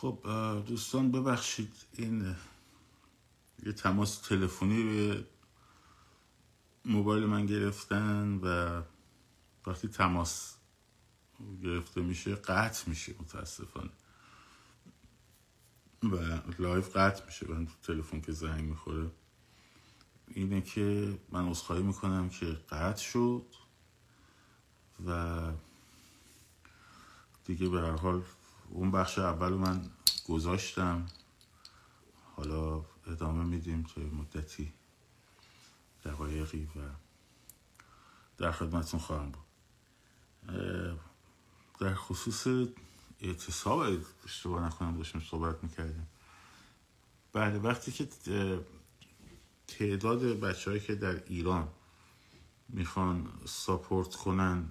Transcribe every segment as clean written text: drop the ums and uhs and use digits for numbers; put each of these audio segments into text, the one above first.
خب دوستان ببخشید، این یه تماس تلفنی به موبایل من گرفتن و وقتی تماس گرفته میشه قطع میشه، متاسفانه و لایف قطع میشه من تو تلفن که زنگ میخوره. اینه که من عذرخواهی میکنم که قطع شد و دیگه به هر حال اون بخش اول من گذاشتم، حالا ادامه میدیم تا مدتی دقایقی و در خدمتون خواهم بود. در خصوص اعتصاب اشتباه نکنم داشتیم صحبت میکردیم. بله، وقتی که تعداد بچه‌هایی که در ایران میخوان ساپورت کنن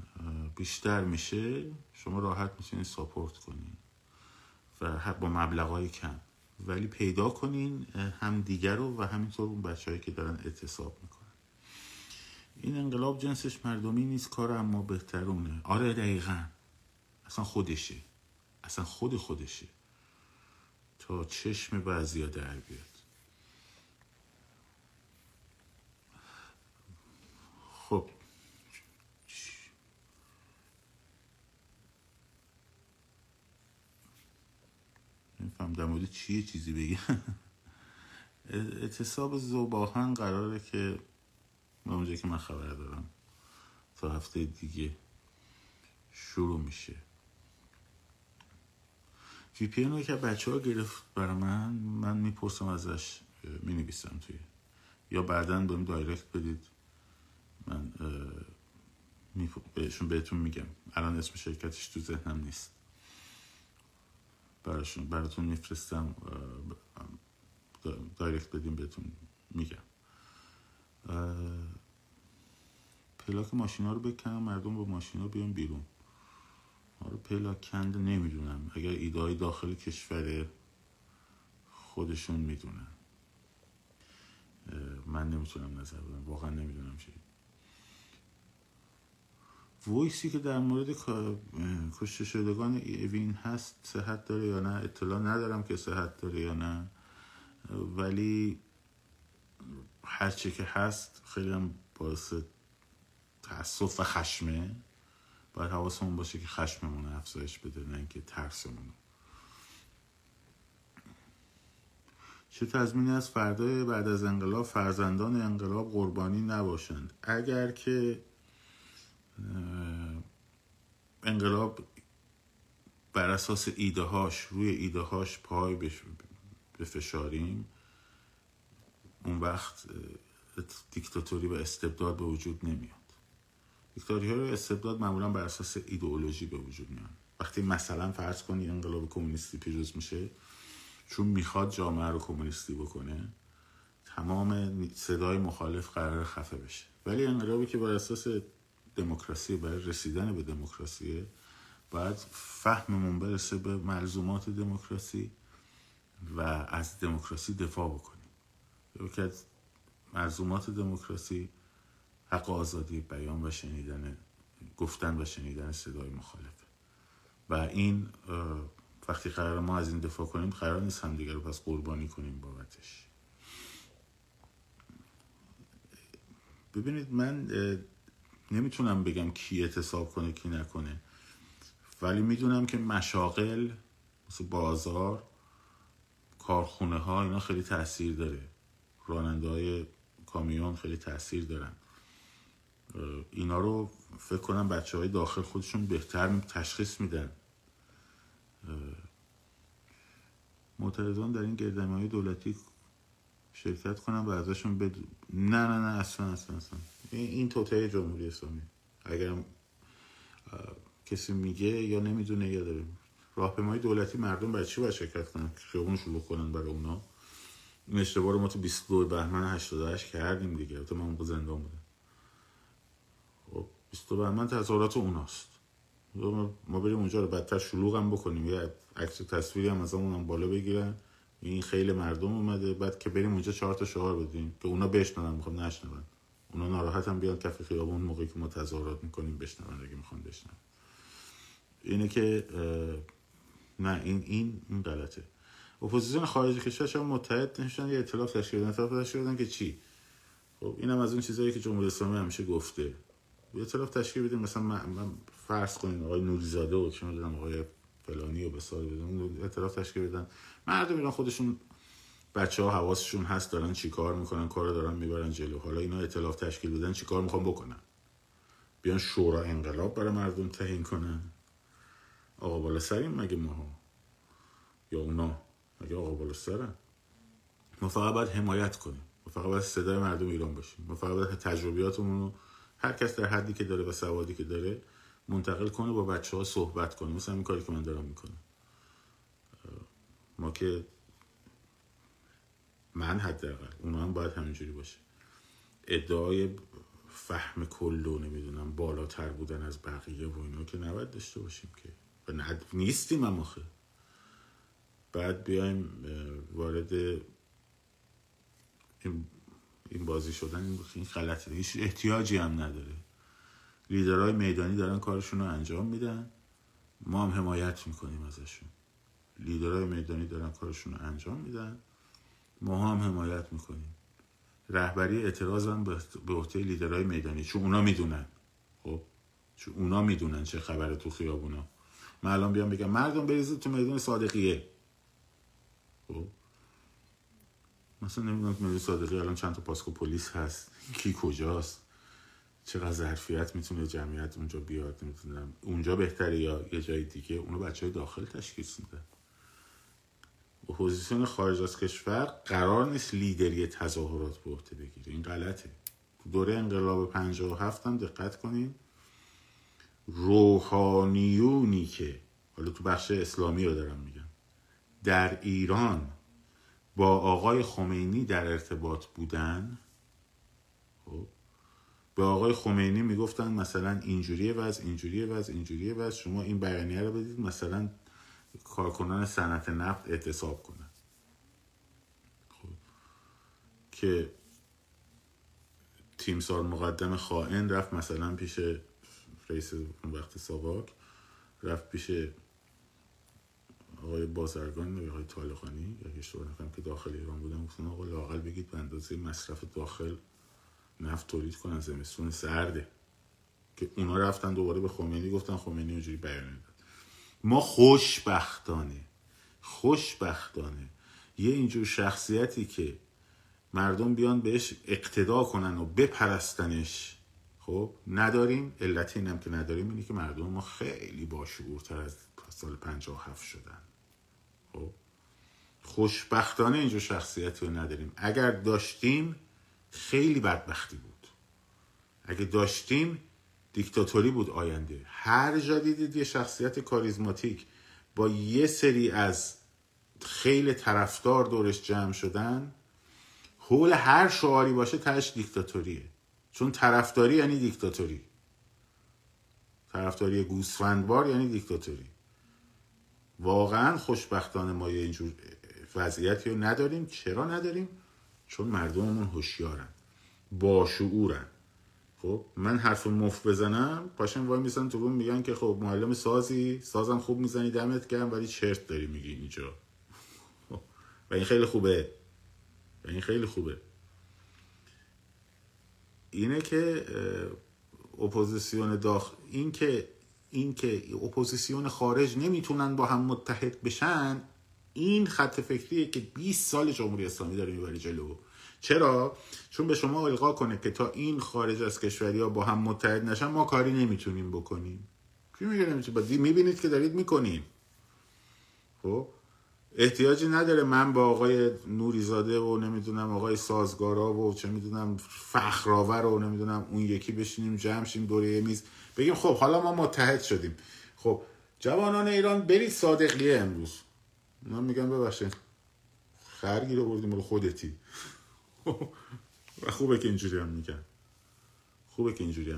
بیشتر میشه، شما راحت میتونید ساپورت کنین و حتی با مبلغای کم، ولی پیدا کنین هم دیگر رو و همینطور اون بچه‌هایی که دارن اعتصاب میکنن. این انقلاب جنسش مردمی نیست، کار اما بهترونه. آره دقیقاً، اصلا خودشه، اصلا خود خودشه تا چشم بعضیا در بیاد. خب نمی‌فهم در مورد چیه چیزی بگم. اعتصاب ذوب‌آهن قراره که به اونجایی که من خبر دارم تا هفته دیگه شروع میشه. وی پی ان رو که بچه ها گرفت برای من میپرسم ازش، مینویسم توی یا بعداً بهم دایرکت بدید، من بهتون میگم. الان اسم شرکتش تو ذهنم نیست، براتون میفرستم، دایرکت بدیم بهتون میگم. پلاک ماشینا رو بکنم، مردم با ماشینا بیان بیرون. آره پلاک کنده نمیدونم، اگر ایده‌های داخل کشور خودشون میدونن، من نمیتونم نظر بدم، واقعا نمیدونم چی. وایسی که در مورد کشته شدگان اوین هست صحت داره یا نه اطلاع ندارم که صحت داره یا نه، ولی هرچی که هست خیلی هم باعث تأسف و خشمه. باید حواسمون باشه که خشممون رو افزایش بده، نه اینکه ترسمون رو. چه تضمینی از فردای بعد از انقلاب فرزندان انقلاب قربانی نباشند؟ اگر که انقلاب بر اساس ایده‌هاش، روی ایده‌هاش پای بفشاریم، اون وقت دیکتاتوری و استبداد به وجود نمیاد. دیکتاتوری و استبداد معمولا بر اساس ایدئولوژی به وجود میان. وقتی مثلا فرض کنی انقلاب کمونیستی پیروز میشه چون میخواد جامعه رو کمونیستی بکنه، تمام صدای مخالف قرار خفه بشه. ولی انقلابی که بر اساس دموکراسی، برای رسیدن به دموکراسی باید فهممون برسه به ملزومات دموکراسی و از دموکراسی دفاع بکنیم. یکی از ملزومات دموکراسی حق آزادی بیان و شنیدن، گفتن و شنیدن صدای مخالفه و این وقتی قرار ما از این دفاع کنیم قرار نیست هم دیگر رو پس قربانی کنیم بابتش. ببینید من نمیتونم بگم کی اعتصاب کنه کی نکنه، ولی میدونم که مشاغل مثل بازار، کارخونه ها، اینا خیلی تأثیر داره. راننده های کامیون خیلی تأثیر دارن. اینا رو فکر کنم بچه های داخل خودشون بهتر تشخیص میدن. معترضان در این گردنمایی دولتی شرکت کنن و ازشون بدون نه اصلا این توطئه جمهوری اسلامی. اگر کسی میگه یا نمیدونه یا داره راهپیمای دولتی مردم برای چی باید شرکت کنن؟ خیابون شلوغ کنن برای اونا؟ این اشتباه رو ما تو 22 بهمن 88 کردیم دیگه، تا من اون زندان بودم. خب 22 بهمن تظاهرات اوناست، ما بریم اونجا رو بدتر شلوغ هم بکنیم، یه عکس تصویری هم از همون هم بالا بگیرن، این خیلی مردم اومده، بعد که بریم اونجا 4 تا شعار بدیم که اونا بشنونن. میخوام نشنون، اونا ناراحت هم بیان کف خیابون موقعی که ما تظاهرات میکنیم بشنون، اگه میخوان بشنون. اینه که نه این غلطه. اپوزیسیون خارج کشورش هم متحد نشدن، یه ائتلاف تشکیل دادن، ائتلاف تشکیل دادن که چی؟ خب اینم از اون چیزایی که جمهوری اسلامی همیشه گفته. یه ائتلاف تشکیل بدیم، مثلا من فرض کنین آقای نوری‌زاده و چه می‌دونم آقای فلانی و بسار بدن، ائتلاف تشکیل بدن. مردم ایران خودشون بچه‌ها حواسشون هست دارن چیکار می‌کنن، کارو دارن میبرن جلو. حالا اینا ائتلاف تشکیل بدن چیکار می‌خوام بکنن؟ بیان شورا انقلاب برای مردم تعیین کنن؟ آقا بالا سریم مگه ماها؟ یا اونا مگه آقا بالا سرن؟ ما فقط باید حمایت کنیم، ما فقط باید صدای مردم ایران باشیم، ما فقط باید تجربیاتمون رو هر کس در حدی که داره و سوادی که داره منتقل کنه، با بچه‌ها صحبت کنه، مثلا این کاری که من دارم میکنم. ما که من حداقل، اونا هم باید همینجوری باشه. ادعای فهم کل رو نمیدونم بالاتر بودن از بقیه و اینا که نباید داشته باشیم که، و نیستیم هم آخه. بعد بیایم وارد این بازی شدن، این غلطه، هیچ احتیاجی هم نداره. لیدرهای میدانی دارن کارشون رو انجام میدن، ما هم حمایت میکنیم ازشون. لیدرهای میدانی دارن کارشون رو انجام میدن، ما هم حمایت میکنیم. رهبری اعتراض هم به عهده لیدرهای میدانی، چون اونا میدونن. خب چون اونا میدونن چه خبره تو خیابونا. من الان بیام بگم مردم بریزید تو میدان صادقیه، خب مثلا نمیدونم که میدان صادقیه الان چند تا پاسکو پلیس هست، کی کجاست، چقدر ظرفیت میتونه جمعیت اونجا بیاد، نمیدونم اونجا بهتره یا یه جای دیگه. اونو بچهای داخل تشکیل میدن. اپوزیسیون خارج از کشور قرار نیست لیدری تظاهرات به عهده بگیره، این غلطه. دوره انقلاب 57 هم دقت کنین، روحانیونی که حالا تو بخش اسلامی رو دارم میگم در ایران با آقای خمینی در ارتباط بودن، خب به آقای خمینی میگفتن مثلا اینجوریه وضع، شما این بیانیه رو بدید مثلا کارکنان صنعت نفت اعتصاب کنن. خب که تیمسار مقدم خائن رفت مثلا پیش رئیس اون وقت ساواک، رفت پیش آقای بازرگان و آقای طالقانی، یا اشتباه نکنم که داخل ایران بودن، گفتن آقا لااقل بگید به اندازه مصرف داخل نفت تولید کنن، زمستون سرده. که اونا رفتن دوباره به خمینی گفتن، خمینی اونجوری بیانیه داد. ما خوشبختانه یه اینجور شخصیتی که مردم بیان بهش اقتدا کنن و بپرستنش خب نداریم. علت این هم که نداریم اینه که مردم ما خیلی باشعورتر از سال 57 شدن. خب خوشبختانه اینجور شخصیتی رو نداریم، اگر داشتیم خیلی بدبختی بود، اگر داشتیم دیکتاتوری بود آینده. هر جا دیدید یه شخصیت کاریزماتیک با یه سری از خیلی طرفدار دورش جمع شدن، حول هر شعاری باشه تهش دیکتاتوریه، چون طرفداری یعنی دیکتاتوری، طرفداری گوسفندوار یعنی دیکتاتوری. واقعا خوشبختانه ما یه اینجور وضعیتی رو نداریم. چرا نداریم؟ چون مردممون هوشیارن، باشعورن. خب من حرف مفت بزنم پاشن وای میسن تو روم میگن که خب معلم سازی، سازم خوب میزنی دمت گرم، ولی چرت داری میگی اینجا. و این خیلی خوبه، اینه که اپوزیسیون این که اپوزیسیون خارج نمیتونن با هم متحد بشن، این خط فکریه که 20 سال جمهوری اسلامی داره میبره جلو. چرا؟ چون به شما القا کنه که تا این خارج از کشوری‌ها با هم متحد نشن ما کاری نمیتونیم بکنیم. چی میگه نمیتونیم؟ میبینید که دارید میکنین. خب احتیاجی نداره من با آقای نوری‌زاده و نمیدونم آقای سازگارا و چه میدونم فخرآور و نمیدونم اون یکی بشینیم جمع شیم دور یه میز بگیم خب حالا ما متحد شدیم، خب جوانان ایران برید صادقیه امروز. من میگم ببخشید خرگی رو بردیم رو خودتی. خوبه که اینجوری هم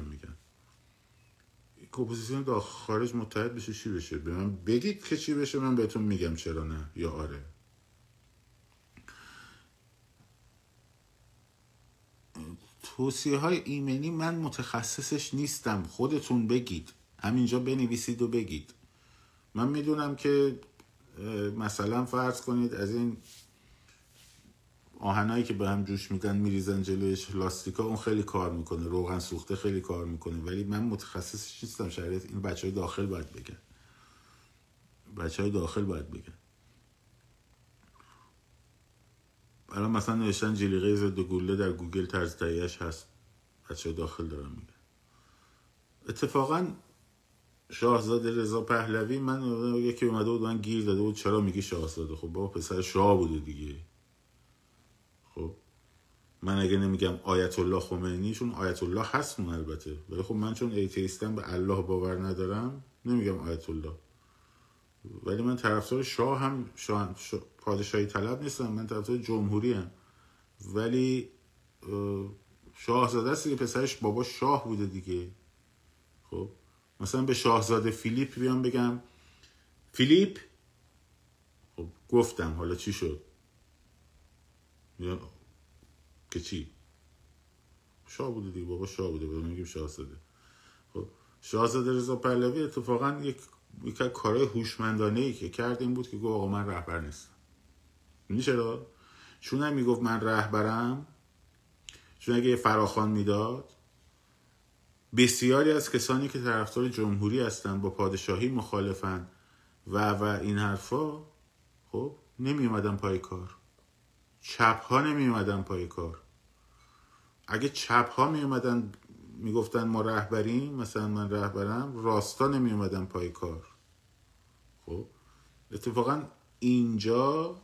میگن، اپوزیسیون داخل خارج متحد بشه چی بشه؟ به من بگید که چی بشه، من بهتون میگم چرا نه یا آره. توصیه‌های ایمنی من متخصصش نیستم، خودتون بگید، همینجا بنویسید و بگید. من میدونم که مثلا فرض کنید از این آهنایی که به هم جوش میدن میریزن جلوش لاستیکا، اون خیلی کار میکنه، روغن سوخته خیلی کار میکنه، ولی من متخصصش نیستم، شرایط این بچهای داخل باید بگن، بچهای داخل باید بگن. الان مثلا نوشتن جلیقه ضد گلوله در گوگل طرز تهیه‌اش هست، بچهای داخل دارن میگن. اتفاقا شاهزاده رضا پهلوی، من یکی اومده بود من گیر داده بود چرا میگی شاهزاده، خب با پسر شاه بوده دیگه. خب من اگه نمیگم آیت الله خمینی، چون آیت الله هست من البته، ولی خب من چون ایتیستم به الله باور ندارم نمیگم آیت الله، ولی من طرفدار شاه هم پادشاهی طلب نیستم، من طرفدار جمهوری هم، ولی شاهزاده است دیگه، پسرش بابا شاه بوده دیگه. خب مثلا به شاهزاده فیلیپ بیام بگم فیلیپ، خب گفتم حالا چی شد که چی؟ شاه بوده دیگه، بابا شاه بوده، بابا میگیم شاهزاده. خب شاهزاده رضا پهلوی اتفاقا یک کارای هوشمندانه‌ای که کرد این بود که گفت آقا من رهبر نیستم. یعنی چرا؟ چون هم میگفت من رهبرم، چون اگه فراخوان میداد بسیاری از کسانی که طرفدار جمهوری هستن با پادشاهی مخالفن و این حرفا، خب نمی اومدن پای کار، چپ ها نمی اومدن پای کار. اگه چپ ها می اومدن میگفتن ما رهبریم، مثلا من رهبرم، راستا نمی اومدن پای کار. خب اتفاقا اینجا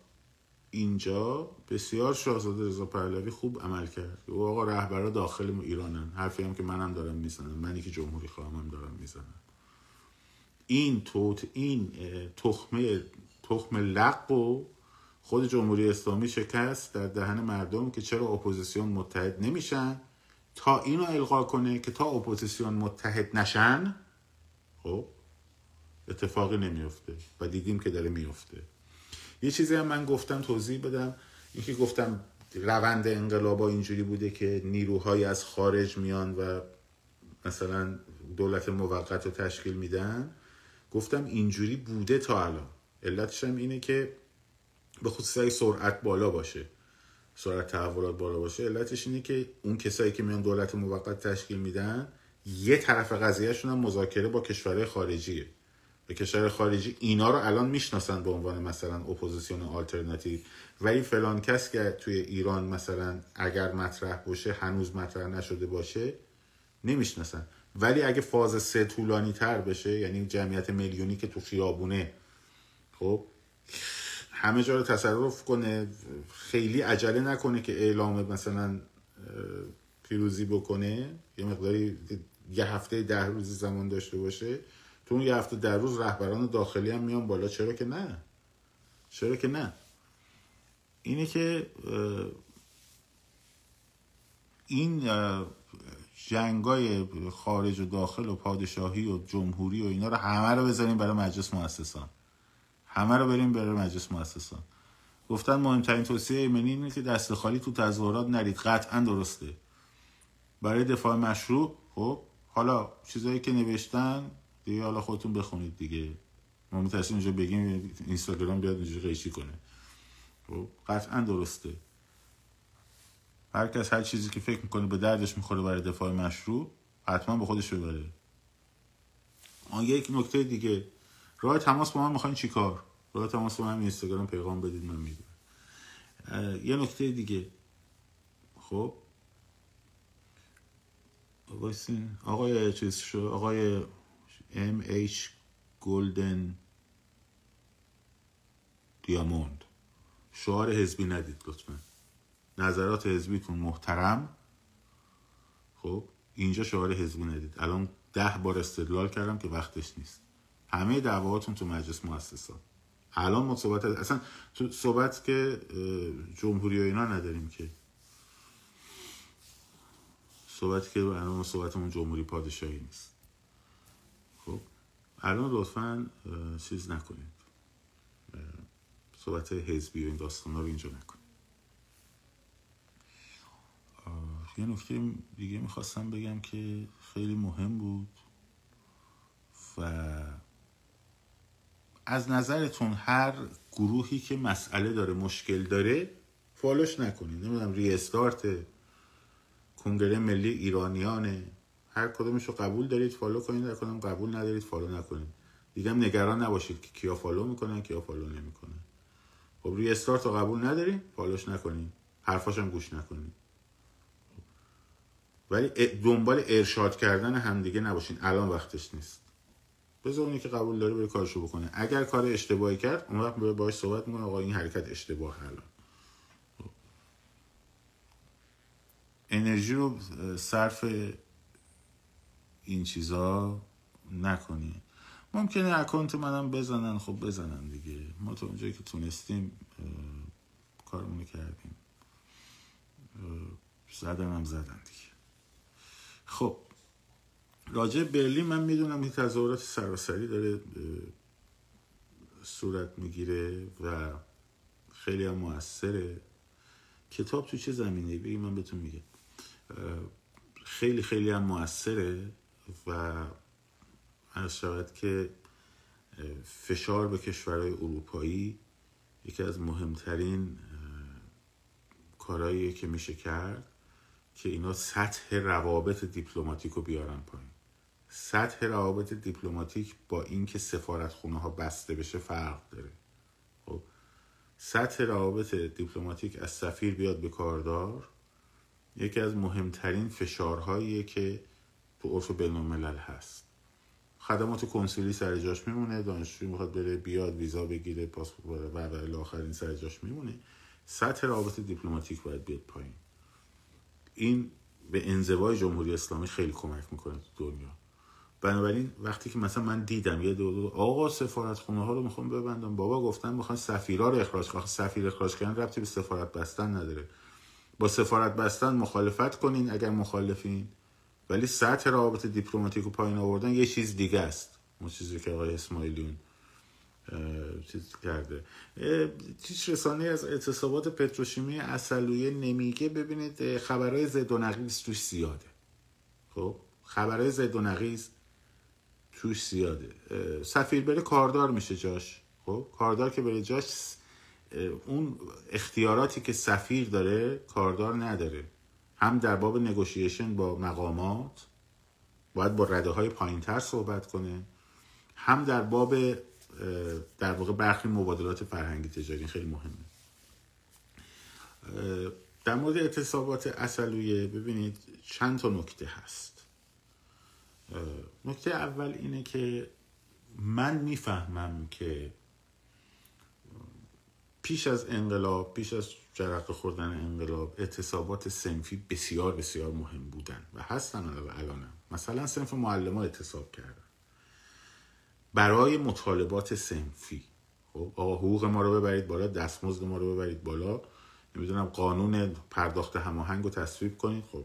بسیار شاهزاده رضا پهلوی خوب عمل کرد. و آقا رهبرا داخل ایرانن، حرفی هم که منم دارم میزنم، منی که جمهوری خواهم دارم میزنم، این تخم لق و خود جمهوری اسلامی شکست در دهن مردم که چرا اپوزیسیون متحد نمیشن، تا اینو القا کنه که تا اپوزیسیون متحد نشن خب اتفاقی نمیفته و دیدیم که داره میفته. یه چیزی هم من گفتم توضیح بدم، اینکه گفتم روند انقلابا اینجوری بوده که نیروهای از خارج میان و مثلا دولت موقت رو تشکیل میدن، گفتم اینجوری بوده تا الان. علتش هم اینه که به خصوص اگه سرعت بالا باشه، سرعت تحولات بالا باشه، علتش اینه که اون کسایی که میان دولت موقت تشکیل میدن یه طرف قضیهشون هم مذاکره با کشورهای خارجیه، به کشور خارجی اینا رو الان میشناسن به عنوان مثلا اپوزیسیون آلترناتیو، ولی فلان کس که توی ایران مثلا اگر مطرح باشه هنوز مطرح نشده باشه نمیشناسن، ولی اگه فاز 3 طولانی تر بشه، یعنی جمعیت میلیونی که تو خیابونه خب همه جا رو تصرف کنه، خیلی عجله نکنه که اعلام مثلا پیروزی بکنه، یه مقداری یه هفته 10 روزی زمان داشته باشه، تو اون یه هفته 10 روز رهبران داخلی هم میان بالا. چرا که نه، چرا که نه. اینه که این جنگای خارج و داخل و پادشاهی و جمهوری و اینا رو همه رو بذاریم برای مجلس مؤسسان، همه رو بریم برای مجلس مؤسسان. گفتن مهمترین توصیه ایمنی اینه که دست خالی تو تظاهرات نرید، قطعا درسته برای دفاع مشروع. خب حالا چیزایی که نوشتن دیگه حالا خودتون بخونید دیگه، ما میترسیم اینجا بگیم اینستاگرام بیاد اینجا قیچی کنه. خب قطعا درسته، هر کس هر چیزی که فکر میکنه به دردش میخوره برای دفاع مشروع حتما به خودش ببره. اون یک نکته دیگه، راه تماس با من میخواین چیکار؟ راه تماس با من اینستاگرام پیغام بدید من میدونم. یه نکته دیگه، خب آقای چیز شو، آقای MH گلدن دیاموند، شعار حزبی ندید لطفا، نظرات حزبیتون محترم، خب اینجا شعار حزبی ندید. الان 10 بار استدلال کردم که وقتش نیست. همه دعواتون تو مجلس مؤسسان الان، ما صحبت اصلا تو صحبت که جمهوری و اینا نداریم که، صحبت که الان ما صحبتمون جمهوری پادشاهی نیست. خب الان لطفاً چیز نکنید، صحبت حزبی و این داستانا رو اینجا نکنید. یه نکته دیگه میخواستم بگم که خیلی مهم بود و از نظرتون هر گروهی که مسئله داره، مشکل داره، فالوش نکنید. نمیدونم ری استارت، کنگره ملی ایرانیانه، هر کدومشو قبول دارید فالو کنید، هر کدوم قبول ندارید فالو نکنید. دیگه هم نگران نباشید که کیا فالو میکنن کیا فالو نمیکنن. خب ری استارت رو قبول ندارید فالوش نکنید، حرفاش هم گوش نکنید، ولی دنبال ارشاد کردن همدیگه نباشین. الان وقتش نیست. بذار اونی که قبول داره بره کارشو بکنه. اگر کار اشتباهی کرد اون وقت باهاش صحبت می‌کنه، آقا این حرکت اشتباهه. الان انرژی رو صرف این چیزا نکنی. ممکنه اکانت منم بزنن، خب بزنن دیگه. ما تو اونجایی که تونستیم کارمون کردیم. زدنم زدن دیگه. خب راجع برلین من میدونم که تظاهرات سراسری داره صورت میگیره و خیلی هم موثره. کتاب تو چه زمینه‌ای بگی من بهتون میگم. خیلی خیلی هم موثره و عرض شود که فشار به کشورهای اروپایی یکی از مهمترین کارهاییه که میشه کرد که اینا سطح روابط دیپلماتیک رو بیارن پایین. سطح روابط دیپلماتیک با اینکه سفارتخونه ها بسته بشه فرق داره. خب سطح روابط دیپلماتیک از سفیر بیاد به کاردار یکی از مهمترین فشارهاییه که تو عرف بین‌الملل هست. خدمات کنسولی سر جاش میمونه، دانشجو میخواد بره بیاد ویزا بگیره، پاسپورت و الاخرین سر جاش میمونه. سطح روابط دیپلماتیک باید بیاد پایین. این به انزوای جمهوری اسلامی خیلی کمک میکنه تو دنیا. بنابراین وقتی که مثلا من دیدم یه دو آقا سفارتخونه ها رو میخوام ببندم، بابا گفتن میخوان سفیرا رو اخراج کنن. سفیر اخراج کردن ربطی به سفارت بستن نداره. با سفارت بستن مخالفت کنین اگر مخالفین، ولی سطح روابط دیپلماتیک رو پایین آوردن یه چیز دیگه است. اون چیزی که آقای اسماعیلیون چیز کرده. هیچ رسانه از اعتصابات پتروشیمی عسلویه نمیگه. ببینید خبرهای زد و نقیص توش زیاده. خب خبرهای زد و نقیص توش زیاده. سفیر بره کاردار میشه جاش. خب کاردار که بره جاش اون اختیاراتی که سفیر داره کاردار نداره. هم در باب نگوشیشن با مقامات باید با رده های پایین تر صحبت کنه، هم در باب در واقع برخی مبادلات فرهنگی تجاری خیلی مهمه. در مورد اعتصابات عسلویه ببینید چند تا نکته هست. نکته اول اینه که من میفهمم که پیش از انقلاب، پیش از جرقه خوردن انقلاب، اعتصابات صنفی بسیار بسیار مهم بودن و هستن الانم. مثلا صنف معلما اعتصاب کردن برای مطالبات صنفی. خب آقا حقوق ما رو ببرید بالا، دستمزد ما رو ببرید بالا، نمیدونم قانون پرداخت هماهنگ رو تصویب کنید. خب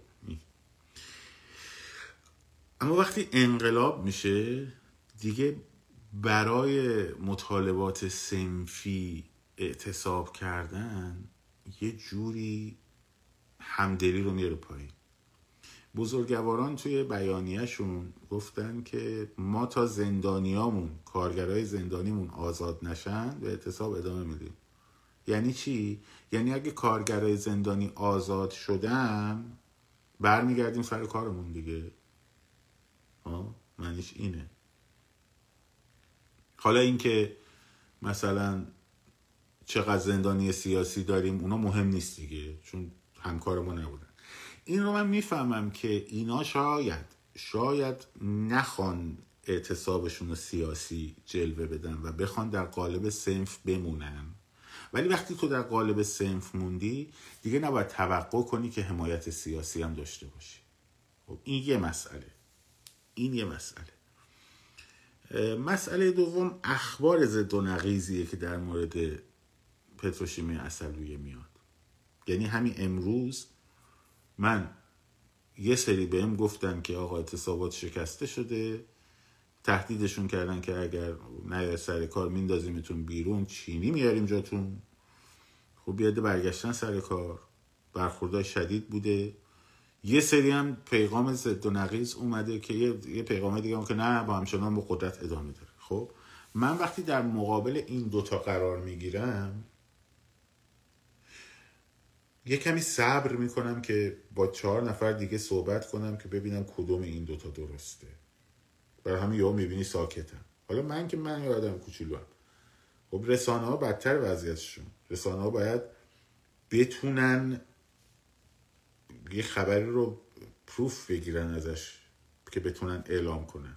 اما وقتی انقلاب میشه دیگه برای مطالبات صنفی اعتصاب کردن یه جوری همدلی رو میاره پایین. بزرگواران توی بیانیه‌شون گفتن که ما تا زندانیامون، کارگرای زندانیمون آزاد نشن به اعتصاب ادامه میدیم. یعنی چی؟ یعنی اگه کارگرای زندانی آزاد شدن برمیگردیم سر کارمون دیگه. معنیش اینه. حالا اینکه مثلا چقدر زندانی سیاسی داریم اونا مهم نیست دیگه، چون همکار ما نبودن. این رو من میفهمم که اینا شاید نخوان اعتصابشون رو سیاسی جلوه بدن و بخوان در قالب صنف بمونن، ولی وقتی تو در قالب صنف موندی دیگه نباید توقع کنی که حمایت سیاسی هم داشته باشی. خب این یه مسئله. مسئله دوم اخبار زد و نقیضیه که در مورد پتروشیمی عسلویه میاد. یعنی همین امروز من یه سری بهم گفتن که آقا اعتصابات شکسته شده، تهدیدشون کردن که اگر نیای سر کار میندازیمتون بیرون، چینی میاریم جاتون. خب بیاده برگشتن سر کار، برخوردای شدید بوده. یه سری هم پیغام ضد و نقیض اومده که یه پیغام دیگه هم که نه با همچنان با قدرت ادامه داره. خب من وقتی در مقابل این دوتا قرار میگیرم یه کمی صبر میکنم که با 4 نفر دیگه صحبت کنم که ببینم کدوم این دوتا درسته. برای همین یهو میبینی ساکتم. حالا من یه آدم کوچولوام. خب رسانه ها بدتر وضعیتشون. رسانه ها باید بتونن یه خبری رو پروف بگیرن ازش که بتونن اعلام کنن.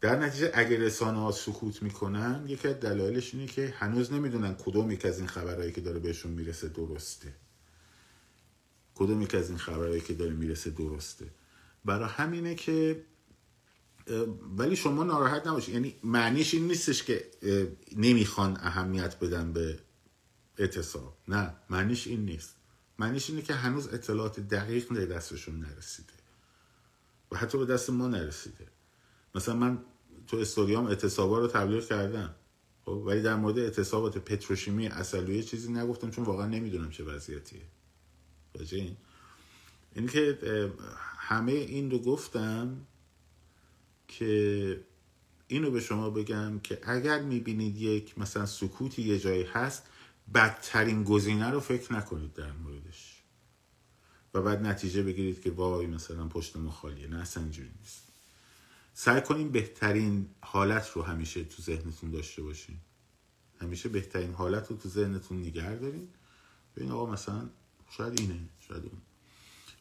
در نتیجه اگه رسانه ها سکوت میکنن یکی از دلایلش اینه که هنوز نمیدونن کدوم یک از این خبرهایی که داره بهشون میرسه درسته. برای همینه که ولی شما ناراحت نباشید، یعنی معنیش این نیستش که نمیخوان اهمیت بدن به اعتصاب، نه، معنیش این نیست. معنیش اینه که هنوز اطلاعات دقیق به دستشون نرسیده و حتی به دست ما نرسیده. مثلا من تو استوریام اعتصابا رو تبلیغ کردم، ولی در مورد اعتصابات پتروشیمی عسلویه چیزی نگفتم چون واقعا نمیدونم چه وضعیتیه. واجه این که همه این رو گفتم که اینو به شما بگم که اگر میبینید یک مثلا سکوتی یه جایی هست، بدترین گزینه رو فکر نکنید در موردش و بعد نتیجه بگیرید که وای مثلا پشت ما خالیه. نه، اصلا اینجوری نیست. سعی کنید بهترین حالت رو همیشه تو ذهنتون داشته باشین. همیشه بهترین حالت رو تو ذهنتون نگه دارین. ببین آقا مثلا شاید اینه، شاید اون.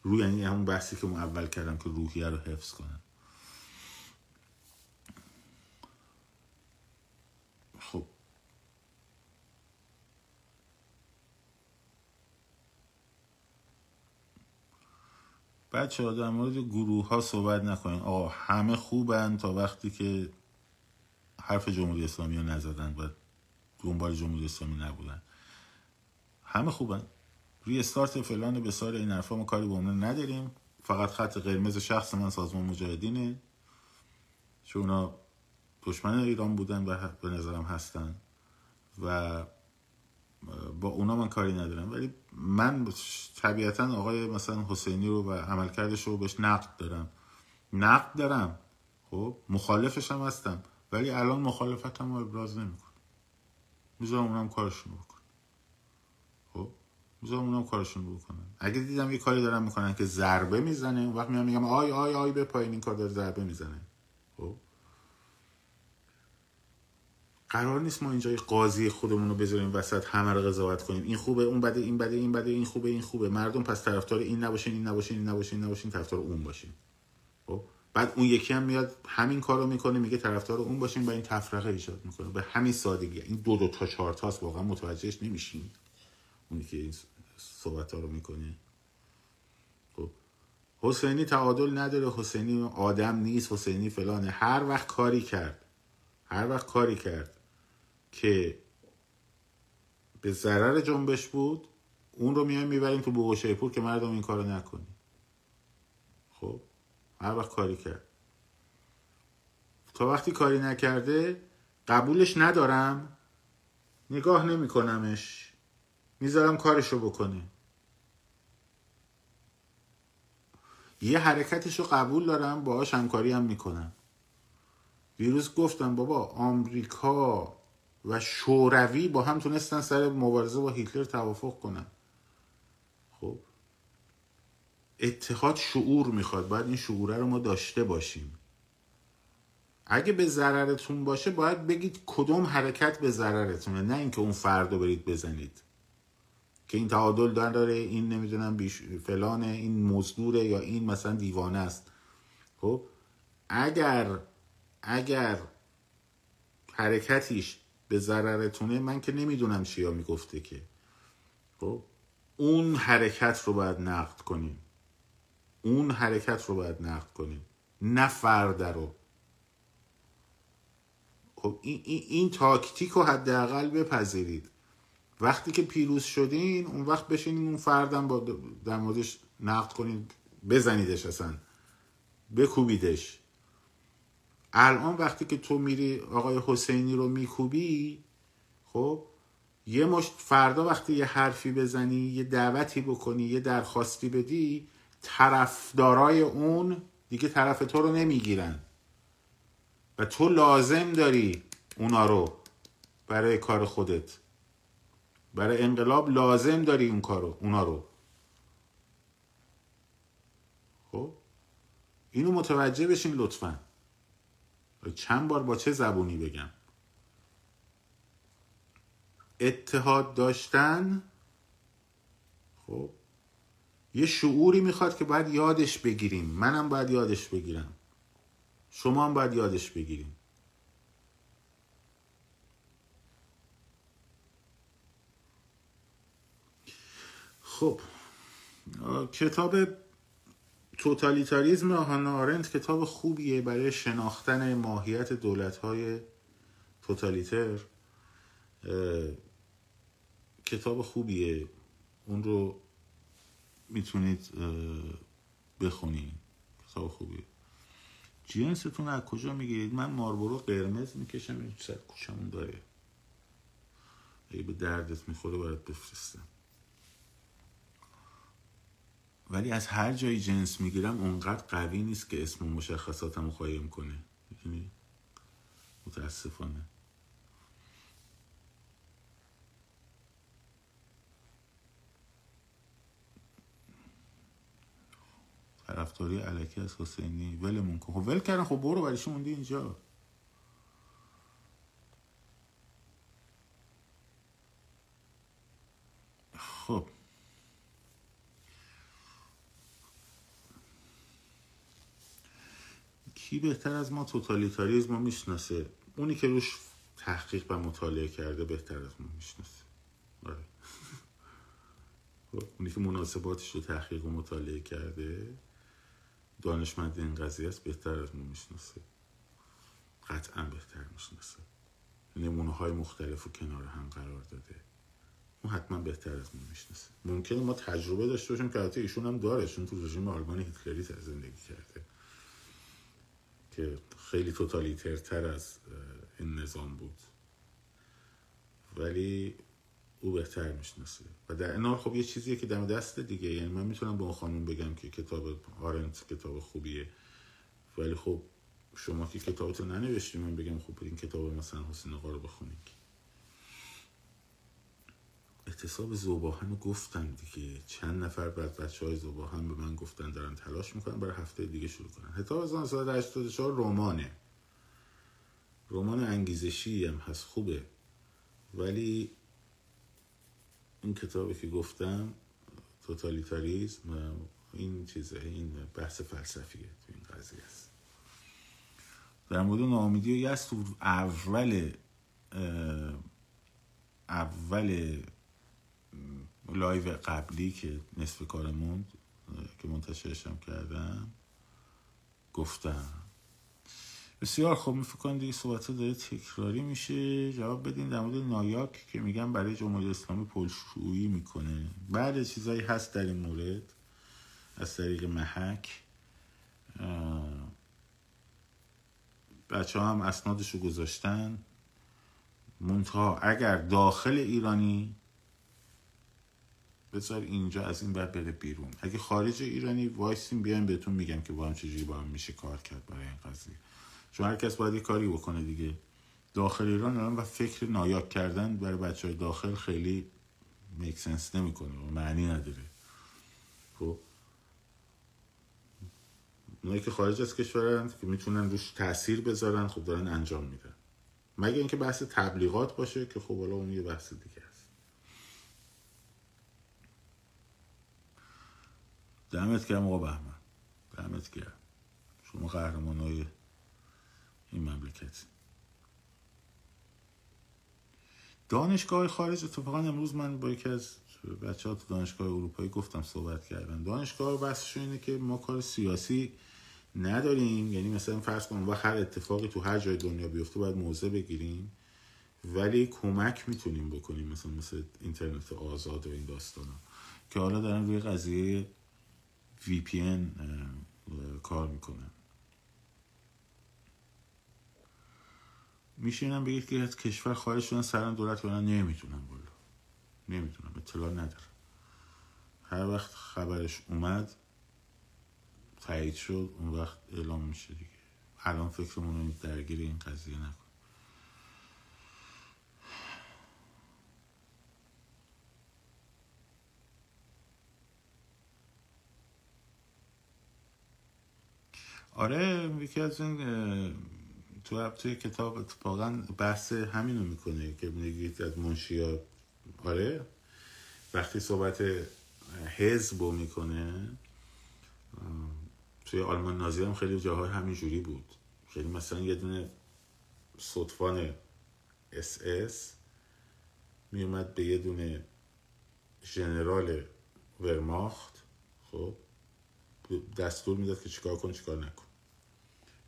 روح، یعنی همون بحثی که من اول کردم که روحیه رو حفظ کنن. خب بچه‌ها در مورد گروه‌ها صحبت نکنین. آقا همه خوبن تا وقتی که حرف جمهوری اسلامی رو نزدن و دنبال جمهوری اسلامی نبودن. همه خوبن. ری استارت فلان بسار این حرفا ما کاری با اون نداریم. فقط خط قرمز شخص من سازمان مجاهدینه. چون اونا دشمن ایران بودن و به نظرم هستن و با اونا من کاری ندارم. ولی من طبیعتاً آقای مثلا حسینی رو و عملکردش رو بهش نقد دارم. خب مخالفش هم هستم، ولی الان مخالفتم رو ابراز نمی‌کنم. میذارم اونم کارشون رو بکنن. خب اگه دیدم یه کاری دارن میکنن که ضربه میزنه، اون وقت میگم آی به پایین، این کار داره ضربه میزنه. خب قرار نیست ما اینجای قاضی خودمون رو بذاریم وسط، همه رو قضاوت کنیم. این خوبه، اون بده، این خوبه. مردم پس طرفدار این نباشین، طرفدار اون باشین. خب بعد اون یکی هم میاد همین کارو میکنه، میگه طرفدار اون باشین و این تفرقه ایجاد میکنه. به همین سادگی. این 2 تا 4 تاست، واقعا متوجهش نمیشین اونی که این صحبت‌ها رو میکنه. خب حسینی تعادل نداره، حسینی آدم نیست، حسینی فلانه. هر وقت کاری کرد که به ضرر جنبش بود، اون رو میایم میبریم تو بوق شیپور که مردم این کارو نکنی. خب هر وقت کاری کرد. تا وقتی کاری نکرده قبولش ندارم، نگاه نمیکنمش، میذارم کارشو بکنه. یه حرکتشو قبول دارم، باهاش همکاری هم میکنم. ویروس گفتم بابا آمریکا و شوروی با هم تونستن سر مبارزه با هیتلر توافق کنن. خب اتحاد شعور میخواد. باید این شعوره رو ما داشته باشیم. اگه به ضررتون باشه باید بگید کدوم حرکت به ضررتونه، نه اینکه اون فرد رو برید بزنید که این تعادل داره، این نمیدونم فلانه، این مزدوره یا این مثلا دیوانه است. خب اگر حرکتیش به ضررتونه، من که نمیدونم چیا میگفته که. خب اون حرکت رو باید نقد کنیم. نه فرد رو. خب این تاکتیک رو حداقل بپذیرید. وقتی که پیروز شدین اون وقت بشینین اون فردم با در موردش نقد کنید، بزنیدش، اصلا بکوبیدش. الان وقتی که تو میری آقای حسینی رو میکوبی، خب یه مشت فردا وقتی یه حرفی بزنی، یه دعوتی بکنی، یه درخواستی بدی، طرفدارای اون دیگه طرف تو رو نمیگیرن. و تو لازم داری اونا رو برای کار خودت، برای انقلاب لازم داری اون کارو، اونا رو. خب اینو متوجه بشین لطفاً. چند بار با چه زبونی بگم؟ اتحاد داشتن خب یه شعوری میخواد که باید یادش بگیریم، منم باید یادش بگیرم، شما هم باید یادش بگیریم. خب کتاب توتالیتاریزم هانا آرنت کتاب خوبیه برای شناختن ماهیت دولت‌های توتالیتر، کتاب خوبیه، اون رو میتونید بخونید، کتاب خوبیه. جنستون از کجا میگیرید؟ من ماربورو قرمز میکشم، این سر کوچمون داره، اگه به دردت میخوره برات بفرستم. ولی از هر جایی جنس میگیرم اونقدر قوی نیست که اسم و مشخصاتم رو قایم کنه، میدونی؟ متاسفانه. طرفداری الکی از حسینی ولمون کن. خب ول کردن، خب برو برایشون موندی اینجا. خب کی بهتر از ما توتالیتاریزم رو میشناسه؟ اونی که روش تحقیق و مطالعه کرده بهتر از ما میشناسه. اونی که مناسباتش رو تحقیق و مطالعه کرده، دانشمند این قضیه است، بهتر از ما میشناسه، قطعا بهتر میشناسه، نمونه های مختلف رو کنار هم قرار داده، اون حتما بهتر از ما میشناسه. ممکنه ما تجربه داشته باشیم که حتی ایشون هم داره، چون تو رژیم آلمان هیتلری زندگی کرده که خیلی توتالیترتر از این نظام بود، ولی او بهتر میشناسه. و در این حال خب یه چیزیه که دم دست دیگه، یعنی من میتونم با اون خانم بگم که کتاب آرنت کتاب خوبیه، ولی خب شما که کتابتو ننوشتی من بگم خب این کتاب مثلا حسین آقا رو بخونید. اعتصاب ذوباهن گفتم دیگه، چند نفر بعد بچهای ذوباهن به من گفتن دارن تلاش میکنن برای هفته دیگه شروع کنن. حتی از 1984 رمانه، رمان انگیزشی هم هست، خوبه، ولی این کتابی که گفتم توتالیتاریزم و این چیزه، این بحث فلسفیه تو این قضیه است. در مورد ناامیدی و یأس تو اول لایو قبلی که نصف کارمون که منتشرشم کردم گفتم. بسیار خوب، فکر کنم دیگه صحبت‌ها داره تکراری میشه. جواب بدین در مورد نایاک که میگم برای جمهوری اسلامی پولشویی میکنه. بعد چیزایی هست در این مورد از طریق محک، بچه هم اسنادشو گذاشتن. منتها اگر داخل ایرانی بذار اینجا از این بعد بره بیرون، اگه خارج ایرانی وایسیم بیایم بهتون میگم که با هم چجوری با هم میشه کار کرد برای این قضیه. چون هر کس باید یه کاری بکنه دیگه. داخل ایران الان و فکر نایاک کردن برای بچهای داخل خیلی میکسنس نمیکنه و معنی نداره. خب اونایی که خارج از کشورن که میتونن روش تاثیر بذارن خب دارن انجام میدن، مگه اینکه بحث تبلیغات باشه که خب حالا اون یه بحث دیگه است. دمت گرم آقا بهمن، دمت گرم، شما قهرمانای این مملکت. دانشگاه خارج، اتفاقا امروز من با یکی از بچه‌ها تو دانشگاه اروپایی گفتم، صحبت کردم. دانشگاه بحثش اینه که ما کار سیاسی نداریم، یعنی مثلا فرض کن وقت هر اتفاقی تو هر جای دنیا بیفته باید موضع بگیریم، ولی کمک میتونیم بکنیم، مثلا اینترنت آزاد و این داستانا که حالا دارن روی قضیه VPN کار میکنن. میشینم بگید که از کشور خارج شدن سران دولت کنن، نمیتونم بالا، نمیتونم، اطلاع ندارم. هر وقت خبرش اومد تایید شد اون وقت اعلام میشه دیگه. الان فکرمون رو درگیر این قضیه نکنیم. آره، یکی از این توی کتاب اتفاقا بحث همینو میکنه که میگید از منشیات. آره وقتی صحبت حزب رو میکنه، توی آلمان نازی هم خیلی جاهای همینجوری بود. خیلی مثلا یه دونه صدفان اس اس میومد به یه دونه ژنرال ورماخت، خب دستور میداد که چیکار کن چیکار نکن.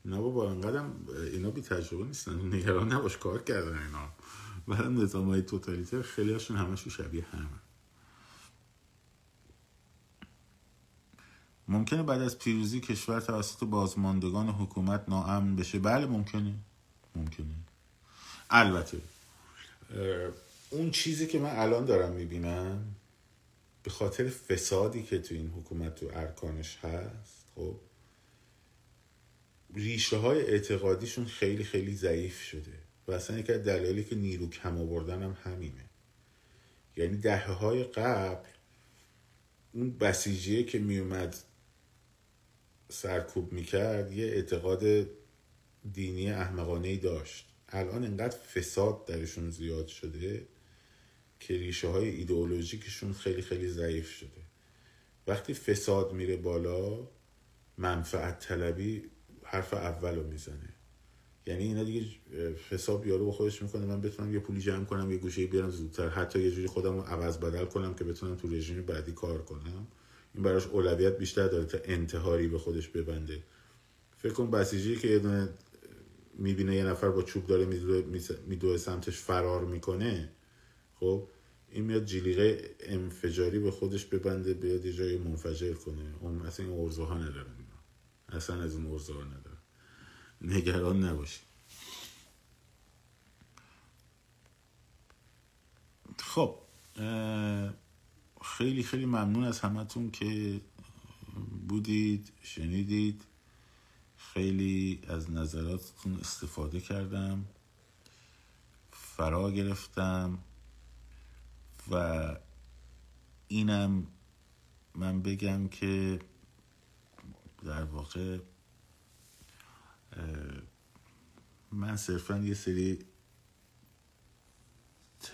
نه بابا، انقدر اینا بی تجربه نیستن، نگران نباش، کار کردن اینا. برای نظام های توتالیتر خیلی هاشون همشون شبیه همه. ممکنه بعد از پیروزی کشور توسط بازماندگان حکومت ناامن بشه؟ بله ممکنه، ممکنه. البته اون چیزی که من الان دارم میبینم به خاطر فسادی که تو این حکومت تو ارکانش هست، خب ریشه های اعتقادیشون خیلی خیلی ضعیف شده و اصلا یک دلایلی که نیرو کم آوردن هم همینه. یعنی دهه‌های قبل اون بسیجیه که میومد سرکوب میکرد یه اعتقاد دینی احمقانه‌ای داشت. الان انقدر فساد درشون زیاد شده که ریشه های ایدئولوژیکشون خیلی خیلی ضعیف شده. وقتی فساد میره بالا، منفعت طلبی حرف اولو میزنه. یعنی اینا دیگه حساب یارو با خودش میکنه، من بتونم یه پولی جمع کنم یه گوشه‌ای بیارم زودتر، حتی یه جوری خودم رو عوض بدل کنم که بتونم تو رژیم بعدی کار کنم. این براش اولویت بیشتر داره تا انتحاری به خودش ببنده. فکر کن بسیجی که یه دونه میبینه یه نفر با چوب داره میدوه سمتش فرار میکنه، خب این میاد جلیقه انفجاری به خودش ببنده، بیاد یه جایی منفجر کنه. اون اصلا این ارزوها نداره، اصلا از اون ارزوها نداره. نگران نباشی. خب خیلی خیلی ممنون از همتون که بودید، شنیدید. خیلی از نظراتتون استفاده کردم، فرا گرفتم و اینم من بگم که در واقع من صرفا یه سری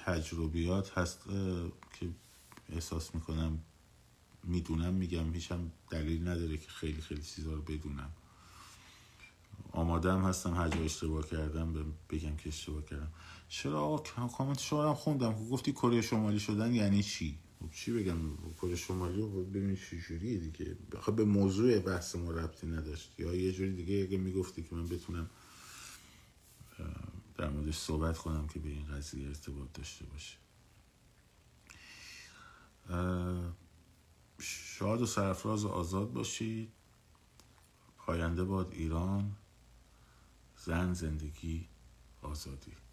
تجربیات هست که احساس میکنم میدونم میگم، هیچم دلیل نداره که خیلی خیلی چیزا رو بدونم. آمادم هستم هر جا اشتباه کردم بگم که اشتباه کردم. چرا آقا کامنت شما خوندم که گفتی کره شمالی شدن یعنی چی؟ خب چی بگم؟ کره شمالی رو ببینید چه جوریه دیگه. خب به موضوع بحث ما ربطی نداشت، یا یه جوری دیگه اگه میگفتی که من بتونم در موردش صحبت کنم که به این قضیه ارتباط داشته باشه. شاد و سرفراز و آزاد باشید. پاینده باد ایران، زن، زندگی، آزادی.